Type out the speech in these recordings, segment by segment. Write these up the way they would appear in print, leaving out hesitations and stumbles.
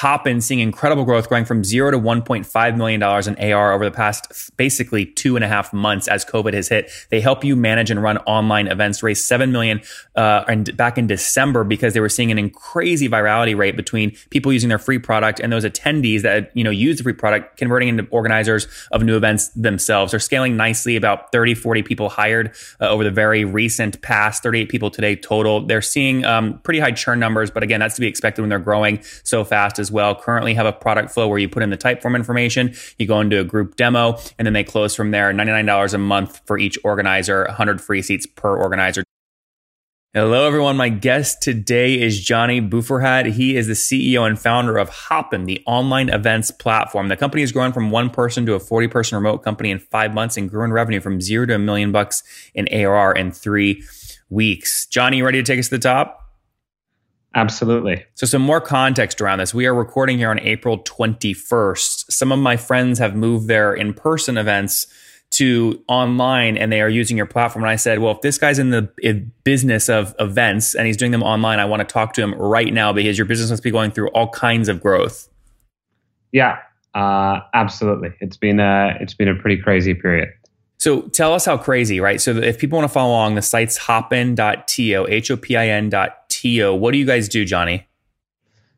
Hopin seeing incredible growth, growing from $0 to $1.5 million in AR over the past basically 2.5 months as COVID has hit. They help you manage and run online events, raise $7 million and back in December because they were seeing an crazy virality rate between people using their free product and those attendees that, you know, use the free product, converting into organizers of new events themselves. They're scaling nicely, about 30, 40 people hired over the very recent past, 38 people today total. They're seeing pretty high churn numbers, but again, that's to be expected when they're growing so fast as well. Currently have a product flow where you put in the type form information, you go into a group demo, and then they close from there. $99 a month for each organizer, 100 free seats per organizer. Hello, everyone. My guest today is Johnny Bufarhad. He is the CEO and founder of Hopin, the online events platform. The company has grown from one person to a 40-person remote company in 5 months and grew in revenue from $0 to $1 million in ARR in 3 weeks. Johnny, you ready to take us to the top? Absolutely. So some more context around this. We are recording here on April 21st. Some of my friends have moved their in-person events to online and they are using your platform. And I said, well, if this guy's in the business of events and he's doing them online, I want to talk to him right now because your business must be going through all kinds of growth. Yeah, absolutely. It's been a pretty crazy period. So tell us how crazy, right? So if people want to follow along, the site's hopin.to, hopin.to. What do you guys do, Johnny?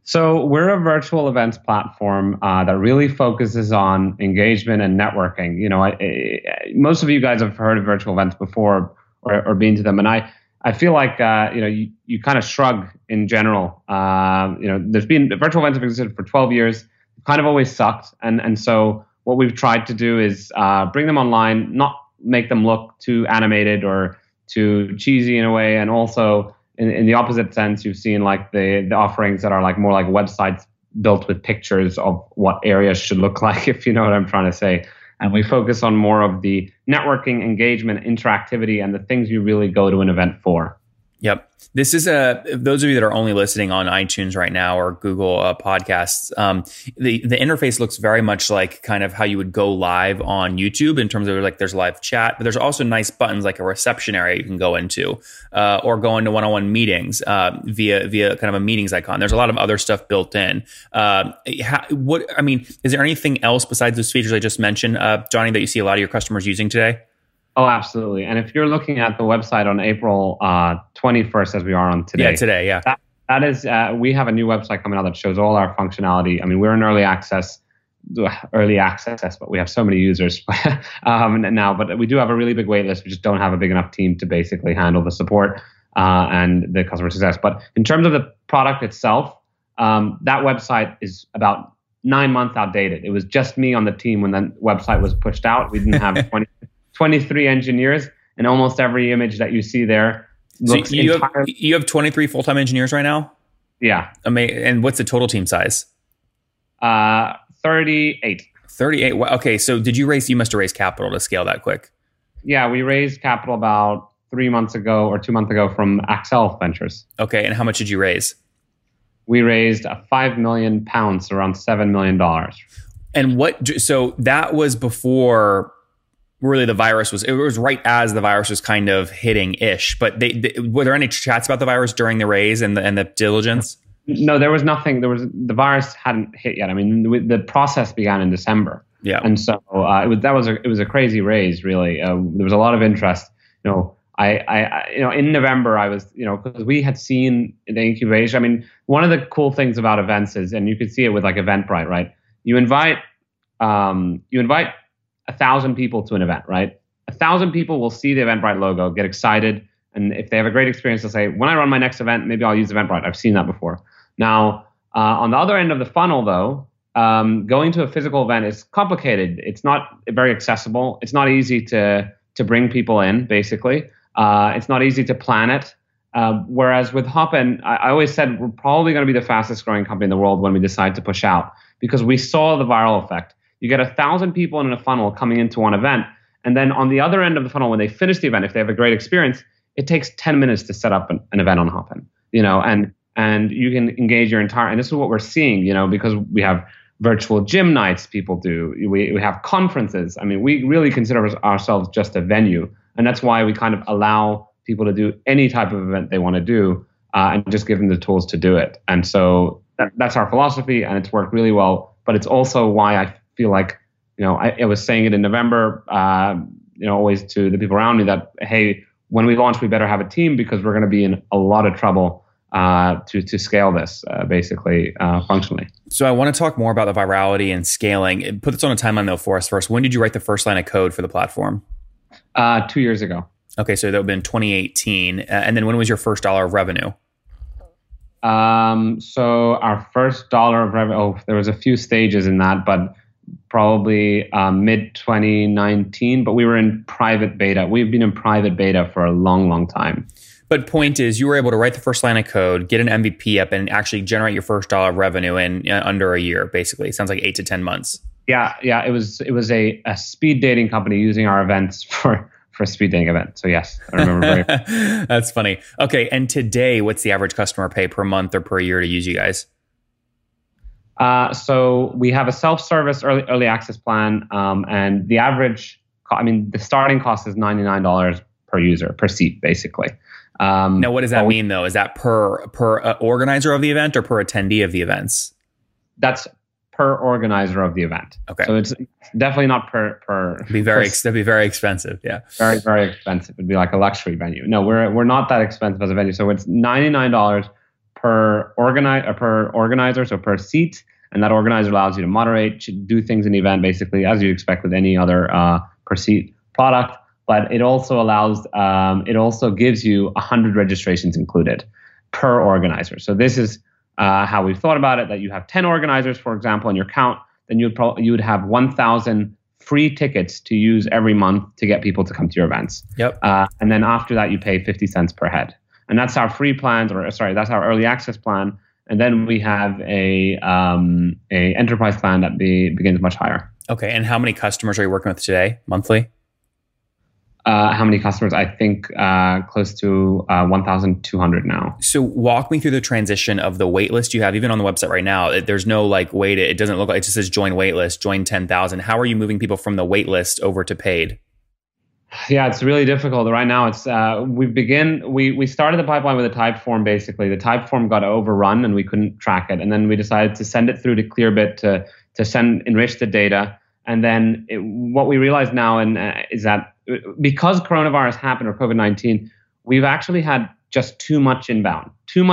So we're a virtual events platform that really focuses on engagement and networking. You know, most of you guys have heard of virtual events before or been to them. And I feel like, you kind of shrug in general. There's been virtual events have existed for 12 years, kind of always sucked. And so what we've tried to do is bring them online, not make them look too animated or too cheesy in a way. And also, in the opposite sense, you've seen like the offerings that are like more like websites built with pictures of what areas should look like, if you know what I'm trying to say. And we focus on more of the networking, engagement, interactivity, and the things you really go to an event for. Yep. This is those of you that are only listening on iTunes right now or Google podcasts, the interface looks very much like kind of how you would go live on YouTube in terms of like there's live chat, but there's also nice buttons like a reception area you can go into or go into one-on-one meetings via kind of a meetings icon. There's a lot of other stuff built in. Is there anything else besides those features I just mentioned, Johnny, that you see a lot of your customers using today? Oh, absolutely. And if you're looking at the website on April 21st, as we are on today. Yeah, today, yeah. That is, we have a new website coming out that shows all our functionality. I mean, we're in early access, but we have so many users now. But we do have a really big wait list. We just don't have a big enough team to basically handle the support and the customer success. But in terms of the product itself, that website is about 9 months outdated. It was just me on the team when the website was pushed out. We didn't have 23 engineers, and almost every image that you see there looks you have 23 full-time engineers right now? Yeah. Amazing. And what's the total team size? 38. 38. Okay, so you must have raised capital to scale that quick. Yeah, we raised capital about 3 months ago or 2 months ago from Accel Ventures. Okay, and how much did you raise? We raised £5 million, around $7 million. And so that was before... Really, it was right as the virus was kind of hitting ish. But were there any chats about the virus during the raise and the diligence? No, there was nothing. The virus hadn't hit yet. I mean, the process began in December. Yeah, and so it was a crazy raise. Really, there was a lot of interest. You know, in November I was, you know, because we had seen the incubation. I mean, one of the cool things about events is, and you could see it with like Eventbrite, right? You invite 1,000 people to an event, right? 1,000 people will see the Eventbrite logo, get excited, and if they have a great experience, they'll say, when I run my next event, maybe I'll use Eventbrite. I've seen that before. Now, on the other end of the funnel, though, going to a physical event is complicated. It's not very accessible. It's not easy to bring people in, basically. It's not easy to plan it. Whereas with Hopin, I always said we're probably going to be the fastest growing company in the world when we decide to push out because we saw the viral effect. You get 1,000 people in a funnel coming into one event. And then on the other end of the funnel, when they finish the event, if they have a great experience, it takes 10 minutes to set up an event on Hopin, you know, and you can engage your entire, and this is what we're seeing, you know, because we have virtual gym nights people do, we have conferences. I mean, we really consider ourselves just a venue. And that's why we kind of allow people to do any type of event they want to do and just give them the tools to do it. And so That's our philosophy, and it's worked really well. But it's also why I feel like, you know, I was saying it in November, you know, always to the people around me that, hey, when we launch, we better have a team because we're going to be in a lot of trouble to scale this, basically, functionally. So I want to talk more about the virality and scaling. Put this on a timeline, though, for us first. When did you write the first line of code for the platform? 2 years ago. Okay, so that would have been 2018. And then when was your first dollar of revenue? So our first dollar of revenue, there was a few stages in that, but probably mid-2019, but we were in private beta. We've been in private beta for a long, long time. But point is, you were able to write the first line of code, get an MVP up, and actually generate your first dollar of revenue in under a year, basically. It sounds like 8 to 10 months. Yeah. It was a speed dating company using our events for a speed dating event. So yes, I remember. That's funny. Okay, and today, what's the average customer pay per month or per year to use you guys? So we have a self-service early access plan, and the average, the starting cost is $99 per user, per seat, basically. Now, what does that mean, though? Is that per organizer of the event or per attendee of the events? That's per organizer of the event. Okay. So it's definitely not per. That'd be very expensive. Yeah. Very, very expensive. It'd be like a luxury venue. No, we're not that expensive as a venue. So it's $99 per organizer, so per seat, and that organizer allows you to moderate, do things in the event, basically as you expect with any other per seat product. But it also allows, it also gives you 100 registrations included per organizer. So this is how we've thought about it, that you have 10 organizers, for example, in your count, then you would have 1,000 free tickets to use every month to get people to come to your events. Yep. And then after that, you pay 50 cents per head. And that's our free plans, that's our early access plan. And then we have a enterprise plan that begins much higher. Okay, and how many customers are you working with today, monthly? How many customers? I think close to 1,200 now. So walk me through the transition of the waitlist you have, even on the website right now. There's no it doesn't look like, it just says join waitlist, join 10,000. How are you moving people from the waitlist over to paid? Yeah, it's really difficult right now. It's we started the pipeline with a type form, basically. The type form got overrun and we couldn't track it, and then we decided to send it through to Clearbit to enrich the data. And then what we realize now is that because coronavirus happened, or COVID-19, we've actually had just too much inbound to,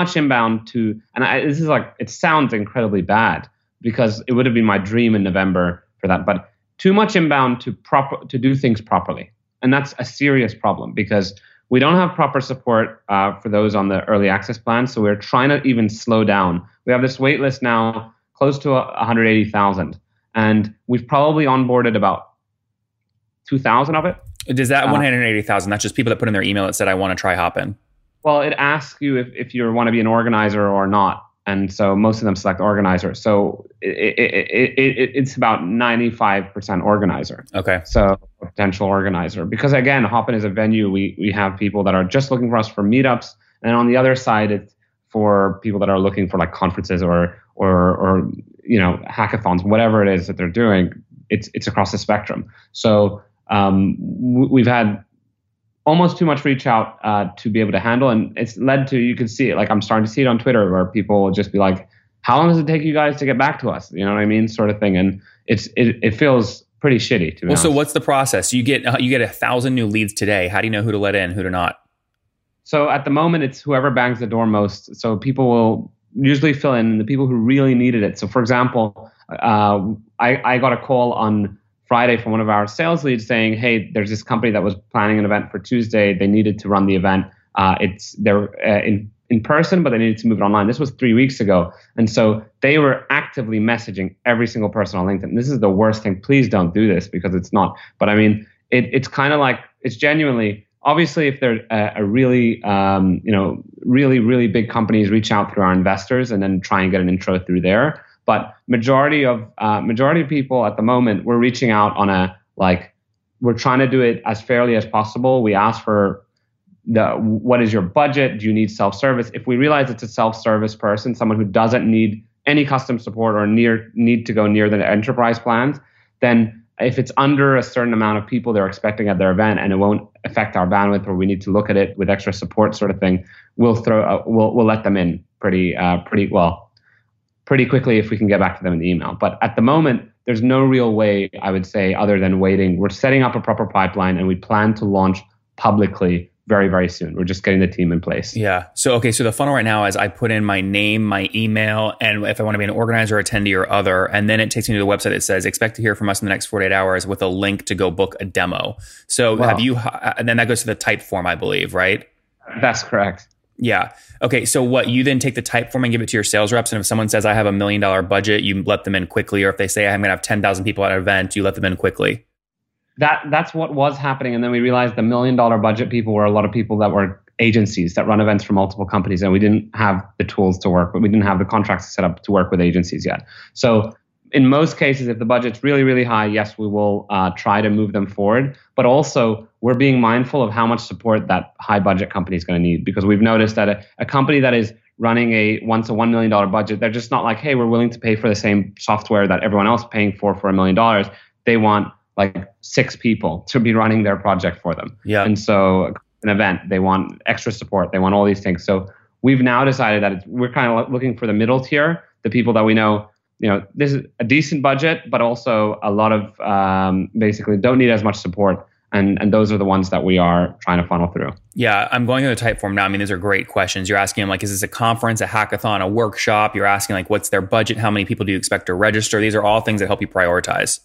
this is like, it sounds incredibly bad because it would have been my dream in November for that, but too much inbound to do things properly. And that's a serious problem because we don't have proper support for those on the early access plan. So we're trying to even slow down. We have this wait list now close to 180,000, and we've probably onboarded about 2,000 of it. Does that 180,000, that's just people that put in their email that said, I want to try Hopin? Well, it asks you if you want to be an organizer or not. And so most of them select organizer. So it's about 95% organizer. Okay. So potential organizer, because again, Hopin is a venue. We have people that are just looking for us for meetups, and on the other side, it's for people that are looking for like conferences or you know, hackathons, whatever it is that they're doing. It's across the spectrum. So we've had almost too much reach out to be able to handle, and it's led to, you can see it, like I'm starting to see it on Twitter where people will just be like, "How long does it take you guys to get back to us?" You know what I mean, sort of thing, and it feels pretty shitty, to be honest. So what's the process? You get 1,000 new leads today. How do you know who to let in, who to not? So at the moment, it's whoever bangs the door most. So people will usually fill in the people who really needed it. So for example, I got a call on Friday from one of our sales leads saying, "Hey, there's this company that was planning an event for Tuesday. They needed to run the event. They're in person, but they needed to move it online." This was 3 weeks ago. And so they were actively messaging every single person on LinkedIn. This is the worst thing. Please don't do this because it's not. But I mean, it's kind of like, it's genuinely, obviously if there's a really, really, really big companies reach out through our investors and then try and get an intro through there. But majority of people at the moment, we're reaching out on we're trying to do it as fairly as possible. We ask for what is your budget? Do you need self-service? If we realize it's a self-service person, someone who doesn't need any custom support or need to go near the enterprise plans, then if it's under a certain amount of people they're expecting at their event and it won't affect our bandwidth or we need to look at it with extra support sort of thing, we'll let them in pretty well. pretty quickly if we can get back to them in the email. But at the moment, there's no real way, I would say, other than waiting. We're setting up a proper pipeline, and we plan to launch publicly very, very soon. We're just getting the team in place. Yeah. So, okay. So the funnel right now is I put in my name, my email, and if I want to be an organizer, attendee, or other, and then it takes me to the website that says, expect to hear from us in the next 48 hours with a link to go book a demo. So wow. Have you, and then that goes to the type form, I believe, right? That's correct. Yeah. Okay. So what, you then take the type form and give it to your sales reps. And if someone says, I have $1 million budget, you let them in quickly. Or if they say, I'm going to have 10,000 people at an event, you let them in quickly. That's what was happening. And then we realized the $1 million budget people were a lot of people that were agencies that run events for multiple companies. And we didn't have the tools to work, but we didn't have the contracts set up to work with agencies yet. So in most cases, if the budget's really, really high, yes, we will try to move them forward. But also, we're being mindful of how much support that high budget company is going to need, because we've noticed that a company that is running a $1 million budget, they're just not like, hey, we're willing to pay for the same software that everyone else is paying for $1 million. They want like 6 people to be running their project for them. Yeah. And so an event, they want extra support. They want all these things. So we've now decided that we're kind of looking for the middle tier, the people that we know, you know, this is a decent budget, but also a lot of basically don't need as much support. And those are the ones that we are trying to funnel through. Yeah, I'm going to the type form now. I mean, these are great questions. You're asking them like, is this a conference, a hackathon, a workshop? You're asking like, what's their budget? How many people do you expect to register? These are all things that help you prioritize.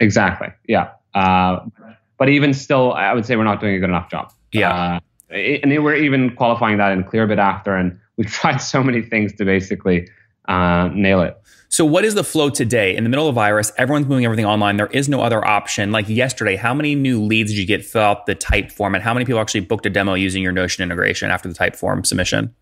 Exactly. Yeah. But even still, I would say we're not doing a good enough job. Yeah. And we're even qualifying that in Clearbit after. And we've tried so many things to basically nail it. So what is the flow today? In the middle of virus, everyone's moving everything online. There is no other option. Like yesterday, how many new leads did you get fill out the type form? And how many people actually booked a demo using your Notion integration after the type form submission?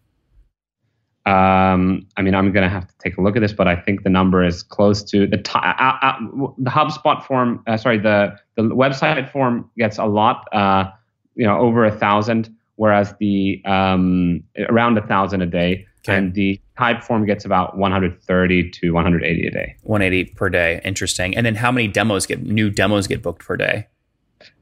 I mean, I'm going to have to take a look at this, but I think the number is close to the HubSpot form. The website form gets a lot, over 1,000, whereas the around 1,000 a day. Okay. And the type form gets about 130 to 180 a day. 180 per day. Interesting. And then how many new demos get booked per day?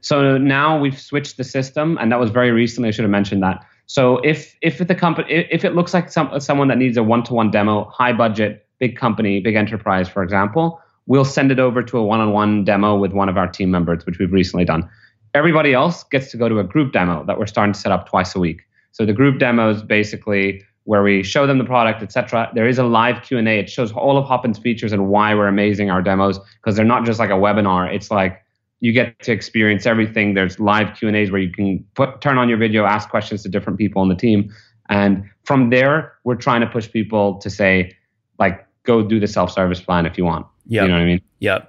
So now we've switched the system, and that was very recently. I should have mentioned that. So if the company, if it looks like someone that needs a one-to-one demo, high budget, big company, big enterprise, for example, we'll send it over to a one-on-one demo with one of our team members, which we've recently done. Everybody else gets to go to a group demo that we're starting to set up twice a week. So the group demos basically, where we show them the product, etc. There is a live Q&A. It shows all of Hopin's features and why we're amazing, our demos, because they're not just like a webinar. It's like you get to experience everything. There's live Q&As where you can turn on your video, ask questions to different people on the team. And from there, we're trying to push people to say, like, go do the self-service plan if you want. Yeah. You know what I mean? Yeah.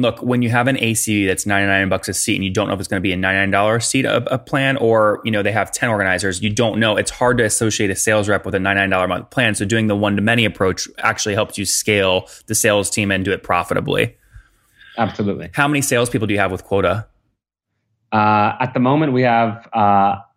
Look, when you have an ACV that's $99 a seat and you don't know if it's going to be a $99 seat a plan or, you know, they have 10 organizers, you don't know. It's hard to associate a sales rep with a $99 a month plan. So doing the one-to-many approach actually helps you scale the sales team and do it profitably. Absolutely. How many salespeople do you have with quota? At the moment, we have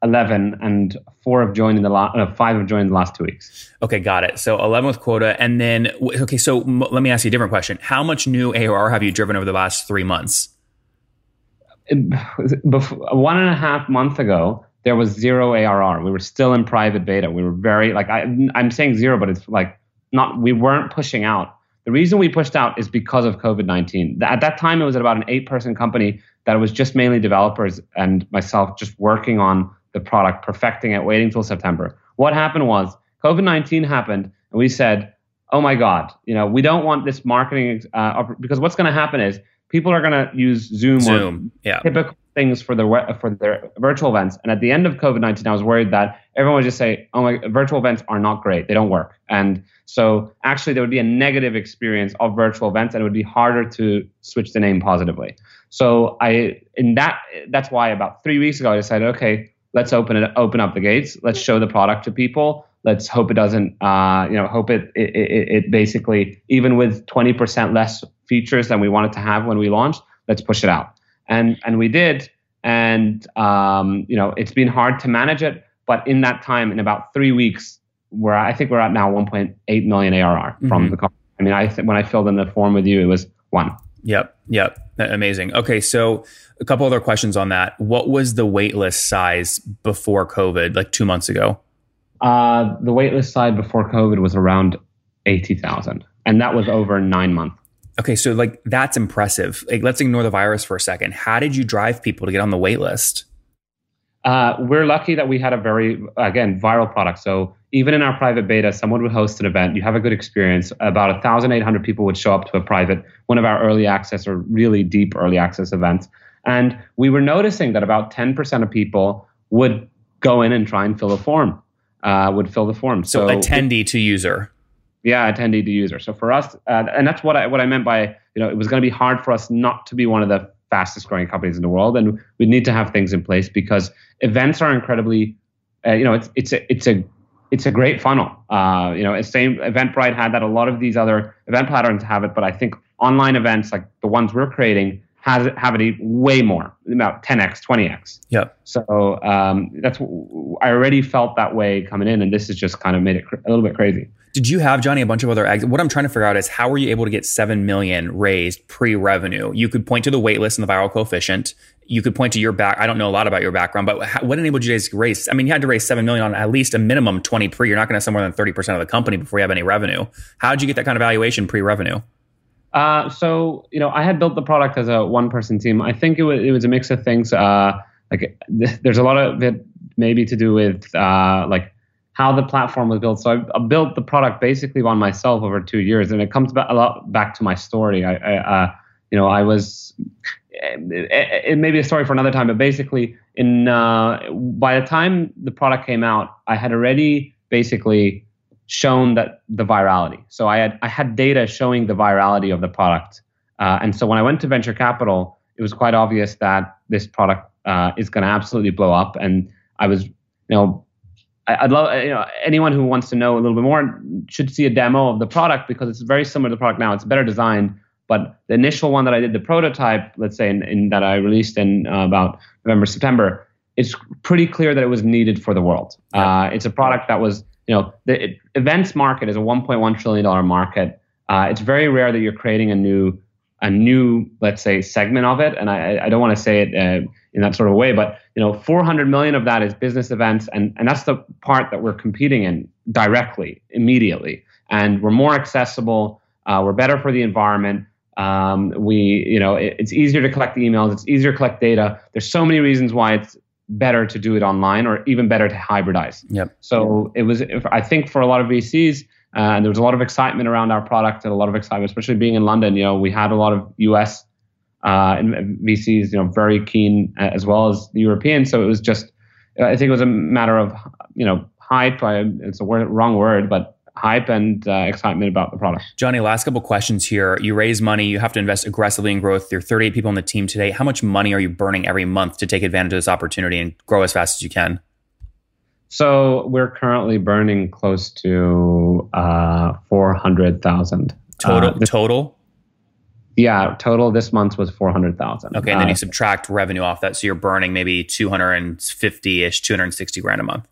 11, and 4 have joined in the 5 have joined in the last 2 weeks. Okay, got it. So 11 with quota, and then okay. So let me ask you a different question. How much new ARR have you driven over the last 3 months? 1.5 months ago, there was 0 ARR. We were still in private beta. We were very I'm saying 0, but it's like not. We weren't pushing out. The reason we pushed out is because of COVID-19. At that time, it was about an 8-person company that was just mainly developers and myself just working on the product, perfecting it, waiting till September. What happened was COVID-19 happened, and we said, oh my God, you know, we don't want this marketing because what's going to happen is people are going to use Zoom. Or yeah. Typical things for their virtual events. And at the end of COVID-19, I was worried that everyone would just say, oh my, virtual events are not great. They don't work. And so actually there would be a negative experience of virtual events, and it would be harder to switch the name positively. So that's why about 3 weeks ago, I decided, okay, let's open up the gates. Let's show the product to people. Let's hope it doesn't, hope it basically, even with 20% less features than we wanted to have when we launched, let's push it out. And we did. And, it's been hard to manage it. But in that time, in about 3 weeks, I think we're at now 1.8 million ARR from the company. I mean, when I filled in the form with you, it was 1. Yep. Amazing. Okay. So a couple other questions on that. What was the waitlist size before COVID, like 2 months ago? The waitlist side before COVID was around $80,000. And that was over 9 months. Okay. So like, that's impressive. Like, let's ignore the virus for a second. How did you drive people to get on the wait list? We're lucky that we had a very, again, viral product. So even in our private beta, someone would host an event. You have a good experience. About 1,800 people would show up to a private, one of our early access or really deep early access events. And we were noticing that about 10% of people would go in and try and fill a form, would fill the form. So attendee to user. Yeah, attendee to user. So for us, and that's what I meant by, you know, it was going to be hard for us not to be one of the fastest growing companies in the world. And we need to have things in place because events are incredibly, you know, it's a great funnel. You know, same Eventbrite had that. A lot of these other event patterns have it, but I think online events like the ones we're creating have it way more, about 10x, 20x. Yeah. So I already felt that way coming in, and this has just kind of made it a little bit crazy. Did you have, Johnny, a bunch of other exits? What I'm trying to figure out is how were you able to get $7 million raised pre-revenue? You could point to the wait list and the viral coefficient. You could point to your back. I don't know a lot about your background, but what enabled you guys to raise? I mean, you had to raise $7 million on at least a minimum 20 pre. You're not going to have somewhere than 30% of the company before you have any revenue. How did you get that kind of valuation pre-revenue? So, you know, I had built the product as a one-person team. I think it was a mix of things. Like there's a lot of it maybe to do with like how the platform was built. So I built the product basically on myself over 2 years, and it comes a lot back to my story. It may be a story for another time, but basically by the time the product came out, I had already basically shown that the virality. So I had data showing the virality of the product. And so when I went to venture capital, it was quite obvious that this product is going to absolutely blow up. And I was, you know, I'd love, you know, anyone who wants to know a little bit more should see a demo of the product because it's very similar to the product now. It's better designed, but the initial one that I did, the prototype, let's say, that I released in about November, September, it's pretty clear that it was needed for the world. It's a product that was, you know, the events market is a $1.1 trillion market. It's very rare that you're creating a new, let's say, segment of it. And I don't want to say it in that sort of way, but, you know, 400 million of that is business events. And that's the part that we're competing in directly, immediately. And we're more accessible. We're better for the environment. It's easier to collect emails. It's easier to collect data. There's so many reasons why it's better to do it online or even better to hybridize. Yep. So it was, I think for a lot of VCs, and there was a lot of excitement around our product and a lot of excitement, especially being in London. You know, we had a lot of US VCs, you know, very keen as well as the Europeans. So it was just, I think it was a matter of, you know, hype. It's a wrong word, but hype and excitement about the product. Johnny, last couple questions here. You raise money, you have to invest aggressively in growth. There are 38 people on the team today. How much money are you burning every month to take advantage of this opportunity and grow as fast as you can? So we're currently burning close to $400,000 total. Total. Yeah, total this month was $400,000. Okay, and then you subtract revenue off that, so you're burning maybe 250-ish, 260 grand a month.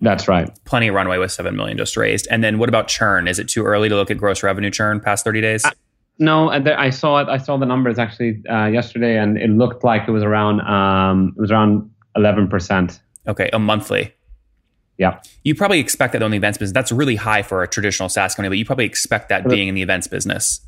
That's right. Plenty of runway with $7 million just raised. And then what about churn? Is it too early to look at gross revenue churn past 30 days? No, I saw it. I saw the numbers actually yesterday, and it looked like it was around 11%. Okay, monthly. Yeah. You probably expect that on the events business. That's really high for a traditional SaaS company, but you probably expect that being in the events business.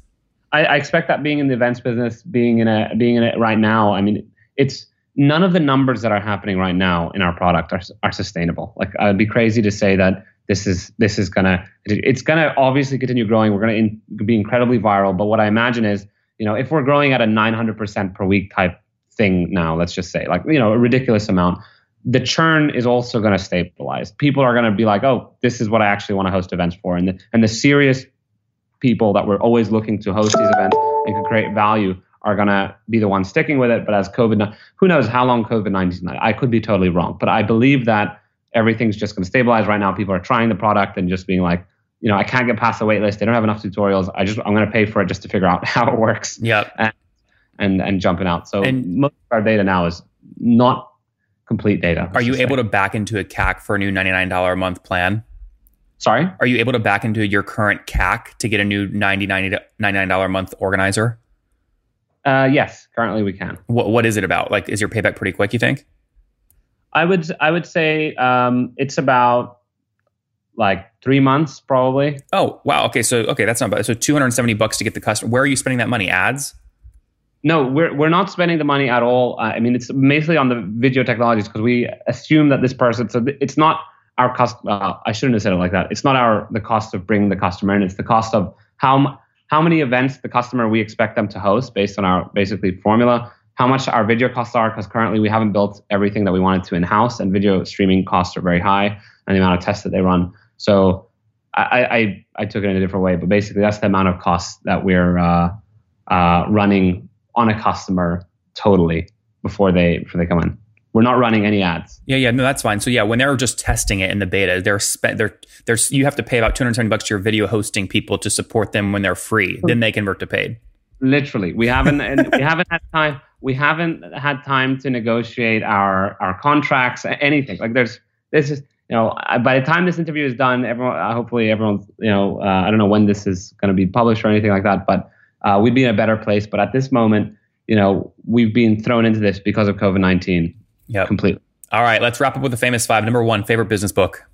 I expect that being in the events business, being in it right now. I mean, it's none of the numbers that are happening right now in our product are sustainable. Like, I'd be crazy to say that this is gonna. It's gonna obviously continue growing. We're gonna be incredibly viral. But what I imagine is, you know, if we're growing at a 900% per week type thing now, let's just say, like, you know, a ridiculous amount. The churn is also going to stabilize. People are going to be like, oh, this is what I actually want to host events for. And the serious people that we're always looking to host these events and can create value are going to be the ones sticking with it. But as COVID, who knows how long COVID-19 is, I could be totally wrong. But I believe that everything's just going to stabilize right now. People are trying the product and just being like, you know, I can't get past the wait list. They don't have enough tutorials. I'm going to pay for it just to figure out how it works. Yep. And jumping out. So most of our data now is not complete data. Are you able to back into a CAC for a new $99 a month plan? Sorry? Are you able to back into your current CAC to get a new $99 a month organizer? Yes, currently we can. What is it about? Like, is your payback pretty quick, you think? I would say it's about like 3 months probably. Oh, wow. Okay. So, okay. That's not bad. So $270 to get the customer. Where are you spending that money? Ads? No, we're not spending the money at all. I mean, it's mostly on the video technologies because we assume that this person, so it's not our cost. I shouldn't have said it like that. It's not the cost of bringing the customer in. It's the cost of how many events the customer we expect them to host based on our basically formula, how much our video costs are, because currently we haven't built everything that we wanted to in-house, and video streaming costs are very high and the amount of tests that they run. So I took it in a different way, but basically that's the amount of costs that we're running on a customer totally before they come in. We're not running any ads. Yeah, no, that's fine. So yeah, when they're just testing it in the beta, you have to pay about $270 to your video hosting people to support them when they're free. Then they convert to paid. Literally, we haven't had time to negotiate our contracts, anything. Like there's just, you know, by the time this interview is done, hopefully everyone's, you know, I don't know when this is going to be published or anything like that, but we'd be in a better place. But at this moment, you know, we've been thrown into this because of COVID-19. Yeah, completely. All right, let's wrap up with the famous five. Number one, favorite business book.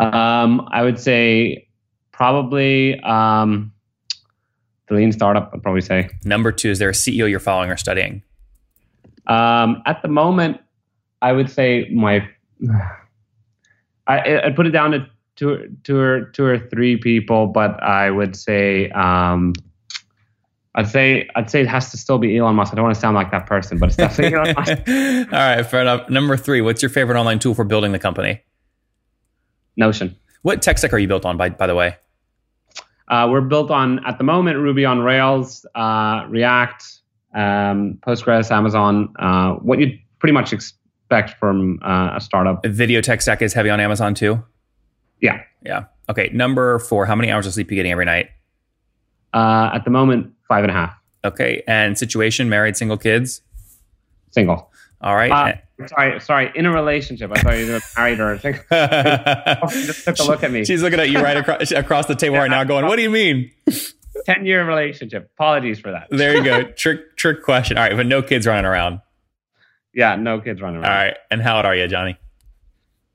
I would say probably The Lean Startup. I'd probably say. Number two, is there a CEO you're following or studying? At the moment, I would say I'd put it down to two or three people, but I would say. I'd say it has to still be Elon Musk. I don't want to sound like that person, but it's definitely Elon Musk. All right, fair enough. Number three, what's your favorite online tool for building the company? Notion. What tech stack are you built on, by the way? We're built on, at the moment, Ruby on Rails, React, Postgres, Amazon. What you'd pretty much expect from a startup. Video tech stack is heavy on Amazon too? Yeah. Okay, number four, how many hours of sleep are you getting every night? At the moment, 5.5. Okay. And situation, married, single, kids? Single. All right. Sorry. In a relationship. I thought you were married or single. Just took a look at me. She's looking at you right across the table right now going, what do you mean? 10-year relationship. Apologies for that. There you go. Trick question. All right. But no kids running around. Yeah. No kids running around. All right. And how old are you, Johnny?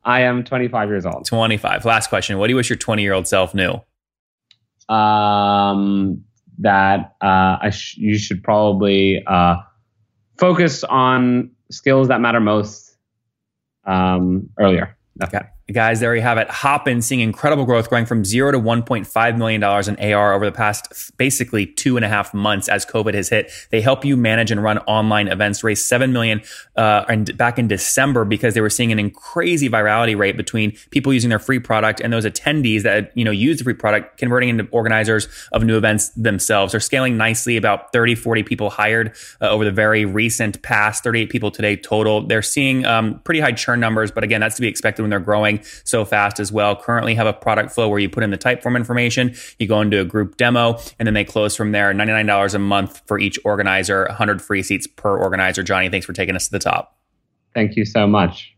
I am 25 years old. 25. Last question. What do you wish your 20-year-old self knew? You should probably focus on skills that matter most earlier. Okay. Guys, there you have it. Hopin seeing incredible growth, growing from $0 to $1.5 million in AR over the past basically 2.5 months as COVID has hit. They help you manage and run online events, raise $7 million back in December because they were seeing an crazy virality rate between people using their free product and those attendees that, you know, use the free product, converting into organizers of new events themselves. They're scaling nicely, about 40 people hired over the very recent past, 38 people today total. They're seeing pretty high churn numbers, but again, that's to be expected when they're growing so fast as well. Currently have a product flow where you put in the Typeform information, you go into a group demo, and then they close from there. $99 a month for each organizer, 100 free seats per organizer. Johnny, thanks for taking us to the top. Thank you so much.